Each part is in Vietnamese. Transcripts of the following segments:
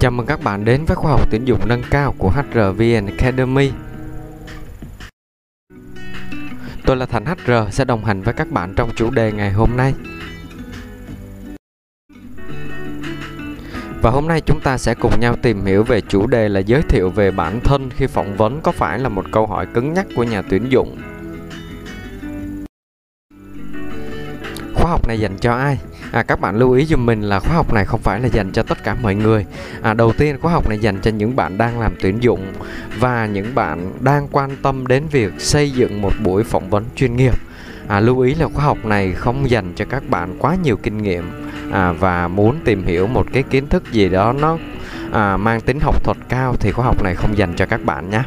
Chào mừng các bạn đến với khóa học tuyển dụng nâng cao của HRVN Academy. Tôi là Thành HR sẽ đồng hành với các bạn trong chủ đề ngày hôm nay. Và hôm nay chúng ta sẽ cùng nhau tìm hiểu về chủ đề là giới thiệu về bản thân khi phỏng vấn có phải là một câu hỏi cứng nhắc của nhà tuyển dụng. Khóa học này dành cho ai? Các bạn lưu ý giùm mình là khóa học này không phải là dành cho tất cả mọi người. Đầu tiên khóa học này dành cho những bạn đang làm tuyển dụng và những bạn đang quan tâm đến việc xây dựng một buổi phỏng vấn chuyên nghiệp. Lưu ý là khóa học này không dành cho các bạn quá nhiều kinh nghiệm và muốn tìm hiểu một cái kiến thức gì đó nó mang tính học thuật cao thì khóa học này không dành cho các bạn nhé.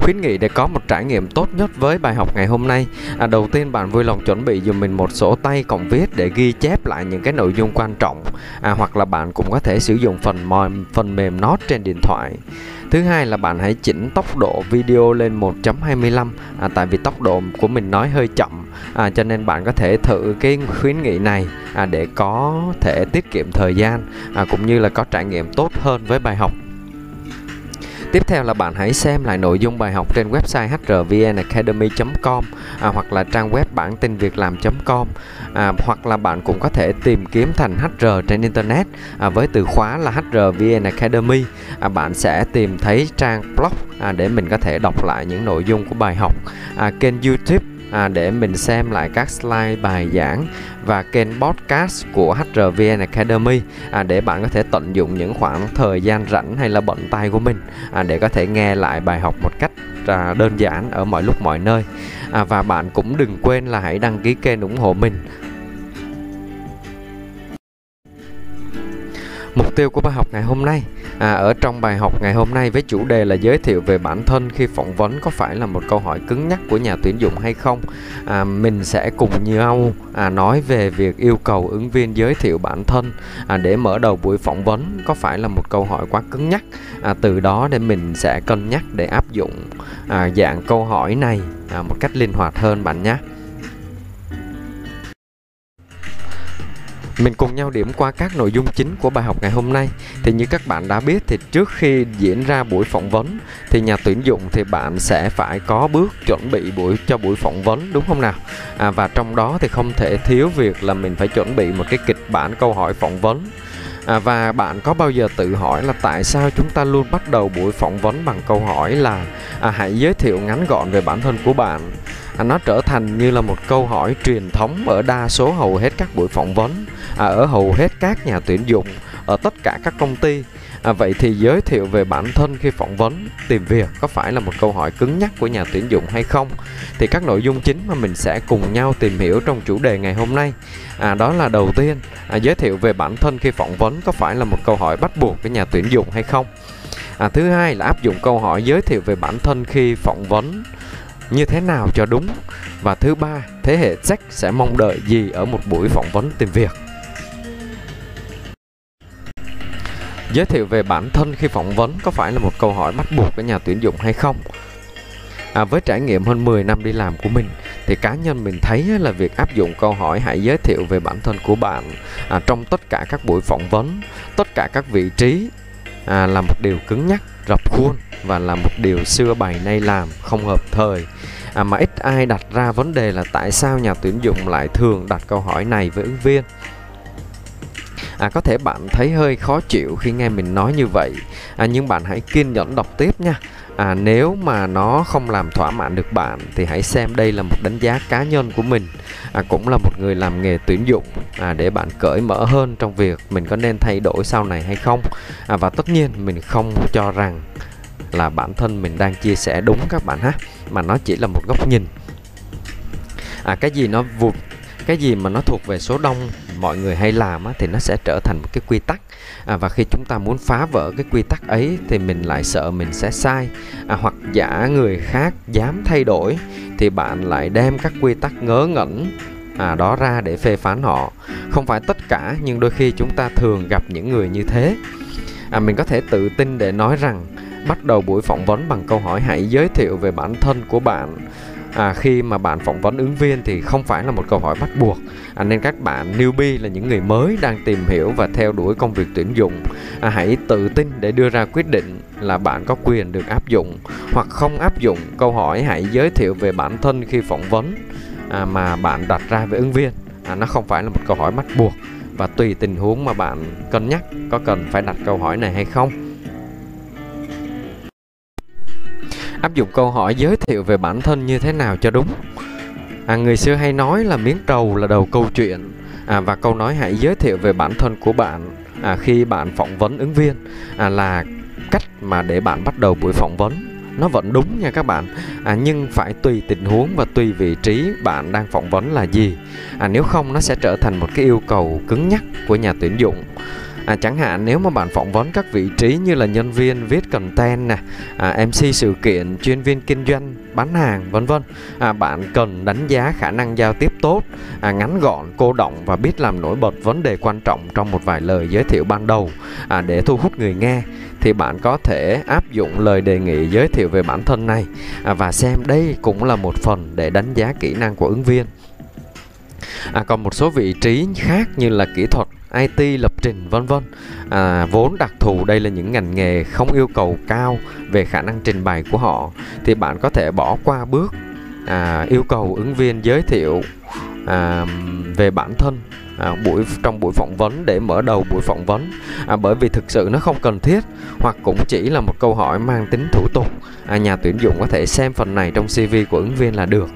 Khuyến nghị để có một trải nghiệm tốt nhất với bài học ngày hôm nay, đầu tiên bạn vui lòng chuẩn bị dùm mình một sổ tay cộng viết để ghi chép lại những cái nội dung quan trọng, hoặc là bạn cũng có thể sử dụng phần mềm Note trên điện thoại. Thứ hai là bạn hãy chỉnh tốc độ video lên 1.25, tại vì tốc độ của mình nói hơi chậm, cho nên bạn có thể thử cái khuyến nghị này để có thể tiết kiệm thời gian cũng như là có trải nghiệm tốt hơn với bài học. Tiếp theo là bạn hãy xem lại nội dung bài học trên website hrvnacademy.com hoặc là trang web bản tin việc làm.com hoặc là bạn cũng có thể tìm kiếm Thành HR trên Internet với từ khóa là HRVN Academy. Bạn sẽ tìm thấy trang blog để mình có thể đọc lại những nội dung của bài học, kênh YouTube để mình xem lại các slide bài giảng và kênh podcast của HRVN Academy để bạn có thể tận dụng những khoảng thời gian rảnh hay là bận tay của mình để có thể nghe lại bài học một cách đơn giản ở mọi lúc mọi nơi. Và bạn cũng đừng quên là hãy đăng ký kênh ủng hộ mình. Mục tiêu của bài học ngày hôm nay. Ở trong bài học ngày hôm nay với chủ đề là giới thiệu về bản thân khi phỏng vấn có phải là một câu hỏi cứng nhắc của nhà tuyển dụng hay không, mình sẽ cùng nhau nói về việc yêu cầu ứng viên giới thiệu bản thân để mở đầu buổi phỏng vấn có phải là một câu hỏi quá cứng nhắc, từ đó để mình sẽ cân nhắc để áp dụng dạng câu hỏi này một cách linh hoạt hơn bạn nhé. Mình cùng nhau điểm qua các nội dung chính của bài học ngày hôm nay. Thì như các bạn đã biết thì trước khi diễn ra buổi phỏng vấn thì nhà tuyển dụng thì bạn sẽ phải có bước chuẩn bị cho buổi phỏng vấn, đúng không nào? Và trong đó thì không thể thiếu việc là mình phải chuẩn bị một cái kịch bản câu hỏi phỏng vấn. Và bạn có bao giờ tự hỏi là tại sao chúng ta luôn bắt đầu buổi phỏng vấn bằng câu hỏi là hãy giới thiệu ngắn gọn về bản thân của bạn. Nó trở thành như là một câu hỏi truyền thống ở đa số hầu hết các buổi phỏng vấn, ở hầu hết các nhà tuyển dụng, ở tất cả các công ty. Vậy thì giới thiệu về bản thân khi phỏng vấn tìm việc có phải là một câu hỏi cứng nhắc của nhà tuyển dụng hay không? Thì các nội dung chính mà mình sẽ cùng nhau tìm hiểu trong chủ đề ngày hôm nay, đó là đầu tiên, giới thiệu về bản thân khi phỏng vấn có phải là một câu hỏi bắt buộc của nhà tuyển dụng hay không? Thứ hai là áp dụng câu hỏi giới thiệu về bản thân khi phỏng vấn như thế nào cho đúng. Và thứ ba, thế hệ Z sẽ mong đợi gì ở một buổi phỏng vấn tìm việc? Giới thiệu về bản thân khi phỏng vấn có phải là một câu hỏi bắt buộc của nhà tuyển dụng hay không? Với trải nghiệm hơn 10 năm đi làm của mình thì cá nhân mình thấy là việc áp dụng câu hỏi hãy giới thiệu về bản thân của bạn trong tất cả các buổi phỏng vấn, tất cả các vị trí là một điều cứng nhắc, rập khuôn và là một điều xưa bày nay làm, không hợp thời. Mà ít ai đặt ra vấn đề là tại sao nhà tuyển dụng lại thường đặt câu hỏi này với ứng viên. Có thể bạn thấy hơi khó chịu khi nghe mình nói như vậy, nhưng bạn hãy kiên nhẫn đọc tiếp nha. Nếu mà nó không làm thỏa mãn được bạn thì hãy xem đây là một đánh giá cá nhân của mình, cũng là một người làm nghề tuyển dụng, để bạn cởi mở hơn trong việc mình có nên thay đổi sau này hay không. Và tất nhiên mình không cho rằng là bản thân mình đang chia sẻ đúng các bạn ha, mà nó chỉ là một góc nhìn. Cái gì mà nó thuộc về số đông mọi người hay làm thì nó sẽ trở thành một cái quy tắc, và khi chúng ta muốn phá vỡ cái quy tắc ấy thì mình lại sợ mình sẽ sai, hoặc giả người khác dám thay đổi thì bạn lại đem các quy tắc ngớ ngẩn đó ra để phê phán họ. Không phải tất cả nhưng đôi khi chúng ta thường gặp những người như thế. Mình có thể tự tin để nói rằng bắt đầu buổi phỏng vấn bằng câu hỏi hãy giới thiệu về bản thân của bạn khi mà bạn phỏng vấn ứng viên thì không phải là một câu hỏi bắt buộc, nên các bạn newbie là những người mới đang tìm hiểu và theo đuổi công việc tuyển dụng, hãy tự tin để đưa ra quyết định là bạn có quyền được áp dụng hoặc không áp dụng câu hỏi hãy giới thiệu về bản thân khi phỏng vấn mà bạn đặt ra với ứng viên. Nó không phải là một câu hỏi bắt buộc và tùy tình huống mà bạn cân nhắc có cần phải đặt câu hỏi này hay không. Áp dụng câu hỏi giới thiệu về bản thân như thế nào cho đúng. Người xưa hay nói là miếng trầu là đầu câu chuyện, và câu nói hãy giới thiệu về bản thân của bạn khi bạn phỏng vấn ứng viên là cách mà để bạn bắt đầu buổi phỏng vấn. Nó vẫn đúng nha các bạn, nhưng phải tùy tình huống và tùy vị trí bạn đang phỏng vấn là gì. Nếu không nó sẽ trở thành một cái yêu cầu cứng nhắc của nhà tuyển dụng. Chẳng hạn nếu mà bạn phỏng vấn các vị trí như là nhân viên viết content nè, MC sự kiện, chuyên viên kinh doanh, bán hàng vân vân, bạn cần đánh giá khả năng giao tiếp tốt, ngắn gọn, cô đọng và biết làm nổi bật vấn đề quan trọng trong một vài lời giới thiệu ban đầu để thu hút người nghe. Thì bạn có thể áp dụng lời đề nghị giới thiệu về bản thân này và xem đây cũng là một phần để đánh giá kỹ năng của ứng viên. Còn một số vị trí khác như là kỹ thuật, IT, lập trình vân vân, vốn đặc thù đây là những ngành nghề không yêu cầu cao về khả năng trình bày của họ, thì bạn có thể bỏ qua bước yêu cầu ứng viên giới thiệu về bản thân trong buổi phỏng vấn để mở đầu buổi phỏng vấn, bởi vì thực sự nó không cần thiết hoặc cũng chỉ là một câu hỏi mang tính thủ tục. Nhà tuyển dụng có thể xem phần này trong CV của ứng viên là được.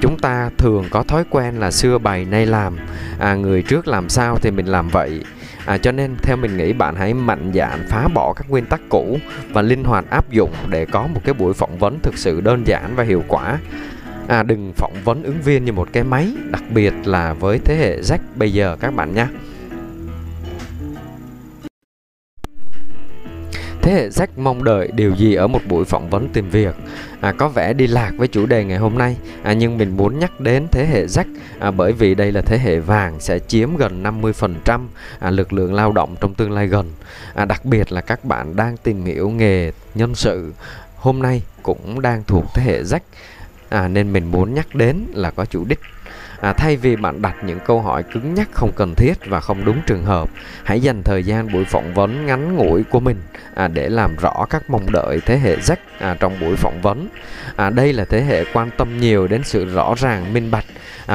Chúng ta thường có thói quen là xưa bày nay làm, người trước làm sao thì mình làm vậy. Cho nên theo mình nghĩ bạn hãy mạnh dạn phá bỏ các nguyên tắc cũ và linh hoạt áp dụng để có một cái buổi phỏng vấn thực sự đơn giản và hiệu quả. Đừng phỏng vấn ứng viên như một cái máy, đặc biệt là với thế hệ Z bây giờ các bạn nhé. Thế hệ Z mong đợi điều gì ở một buổi phỏng vấn tìm việc? Có vẻ đi lạc với chủ đề ngày hôm nay, nhưng mình muốn nhắc đến thế hệ Z bởi vì đây là thế hệ vàng sẽ chiếm gần 50% lực lượng lao động trong tương lai gần. Đặc biệt là các bạn đang tìm hiểu nghề nhân sự hôm nay cũng đang thuộc thế hệ Z, nên mình muốn nhắc đến là có chủ đích. Thay vì bạn đặt những câu hỏi cứng nhắc không cần thiết và không đúng trường hợp, hãy dành thời gian buổi phỏng vấn ngắn ngủi của mình để làm rõ các mong đợi thế hệ Z trong buổi phỏng vấn. Đây là thế hệ quan tâm nhiều đến sự rõ ràng, minh bạch,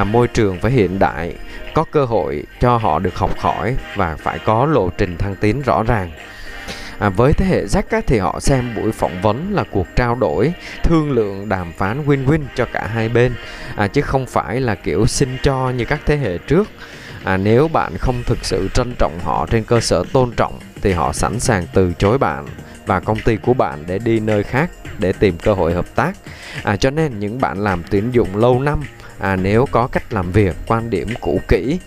môi trường phải hiện đại, có cơ hội cho họ được học hỏi và phải có lộ trình thăng tiến rõ ràng. Với thế hệ Z thì họ xem buổi phỏng vấn là cuộc trao đổi, thương lượng, đàm phán win-win cho cả hai bên, chứ không phải là kiểu xin cho như các thế hệ trước. Nếu bạn không thực sự trân trọng họ trên cơ sở tôn trọng thì họ sẵn sàng từ chối bạn và công ty của bạn để đi nơi khác để tìm cơ hội hợp tác. Cho nên những bạn làm tuyển dụng lâu năm, nếu có cách làm việc, quan điểm cũ kỹ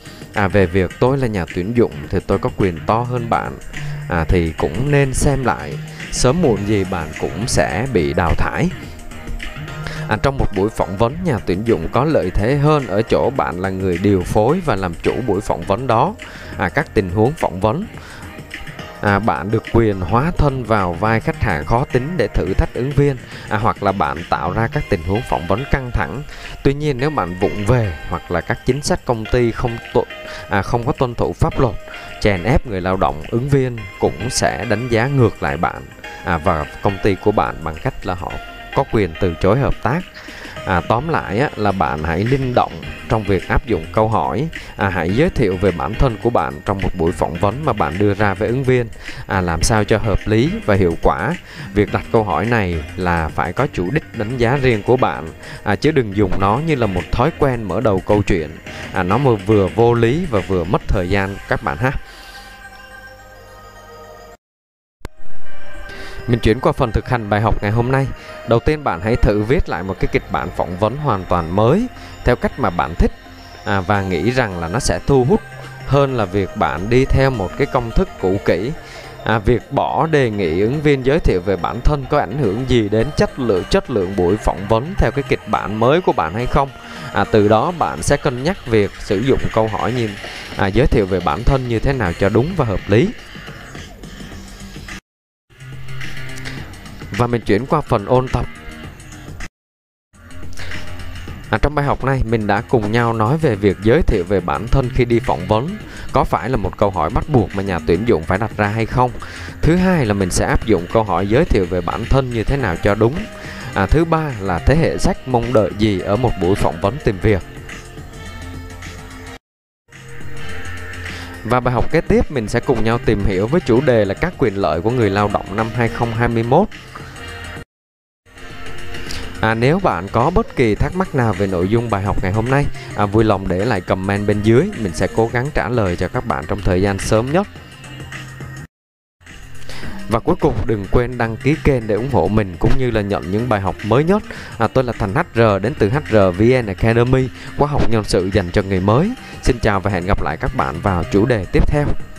về việc tôi là nhà tuyển dụng thì tôi có quyền to hơn bạn, thì cũng nên xem lại, sớm muộn gì bạn cũng sẽ bị đào thải. Trong một buổi phỏng vấn, nhà tuyển dụng có lợi thế hơn ở chỗ bạn là người điều phối và làm chủ buổi phỏng vấn đó. Các tình huống phỏng vấn, bạn được quyền hóa thân vào vai khách hàng khó tính để thử thách ứng viên, hoặc là bạn tạo ra các tình huống phỏng vấn căng thẳng. Tuy nhiên nếu bạn vụng về hoặc là các chính sách công ty không có tuân thủ pháp luật, chèn ép người lao động, ứng viên cũng sẽ đánh giá ngược lại bạn và công ty của bạn bằng cách là họ có quyền từ chối hợp tác. Tóm lại là bạn hãy linh động trong việc áp dụng câu hỏi, hãy giới thiệu về bản thân của bạn trong một buổi phỏng vấn mà bạn đưa ra với ứng viên, làm sao cho hợp lý và hiệu quả. Việc đặt câu hỏi này là phải có chủ đích đánh giá riêng của bạn, chứ đừng dùng nó như là một thói quen mở đầu câu chuyện. Nó vừa vô lý và vừa mất thời gian các bạn ha. Mình chuyển qua phần thực hành bài học ngày hôm nay. Đầu tiên bạn hãy thử viết lại một cái kịch bản phỏng vấn hoàn toàn mới theo cách mà bạn thích và nghĩ rằng là nó sẽ thu hút hơn là việc bạn đi theo một cái công thức cũ kỹ. Việc bỏ đề nghị ứng viên giới thiệu về bản thân có ảnh hưởng gì đến chất lượng buổi phỏng vấn theo cái kịch bản mới của bạn hay không? Từ đó bạn sẽ cân nhắc việc sử dụng câu hỏi như giới thiệu về bản thân như thế nào cho đúng và hợp lý. Và mình chuyển qua phần ôn tập. Trong bài học này, mình đã cùng nhau nói về việc giới thiệu về bản thân khi đi phỏng vấn. Có phải là một câu hỏi bắt buộc mà nhà tuyển dụng phải đặt ra hay không? Thứ hai là mình sẽ áp dụng câu hỏi giới thiệu về bản thân như thế nào cho đúng. Thứ ba là thế hệ sách mong đợi gì ở một buổi phỏng vấn tìm việc. Và bài học kế tiếp mình sẽ cùng nhau tìm hiểu với chủ đề là các quyền lợi của người lao động năm 2021. Nếu bạn có bất kỳ thắc mắc nào về nội dung bài học ngày hôm nay, vui lòng để lại comment bên dưới, mình sẽ cố gắng trả lời cho các bạn trong thời gian sớm nhất. Và cuối cùng đừng quên đăng ký kênh để ủng hộ mình cũng như là nhận những bài học mới nhất. Tôi là Thành HR đến từ HRVN Academy, khóa học nhân sự dành cho người mới. Xin chào và hẹn gặp lại các bạn vào chủ đề tiếp theo.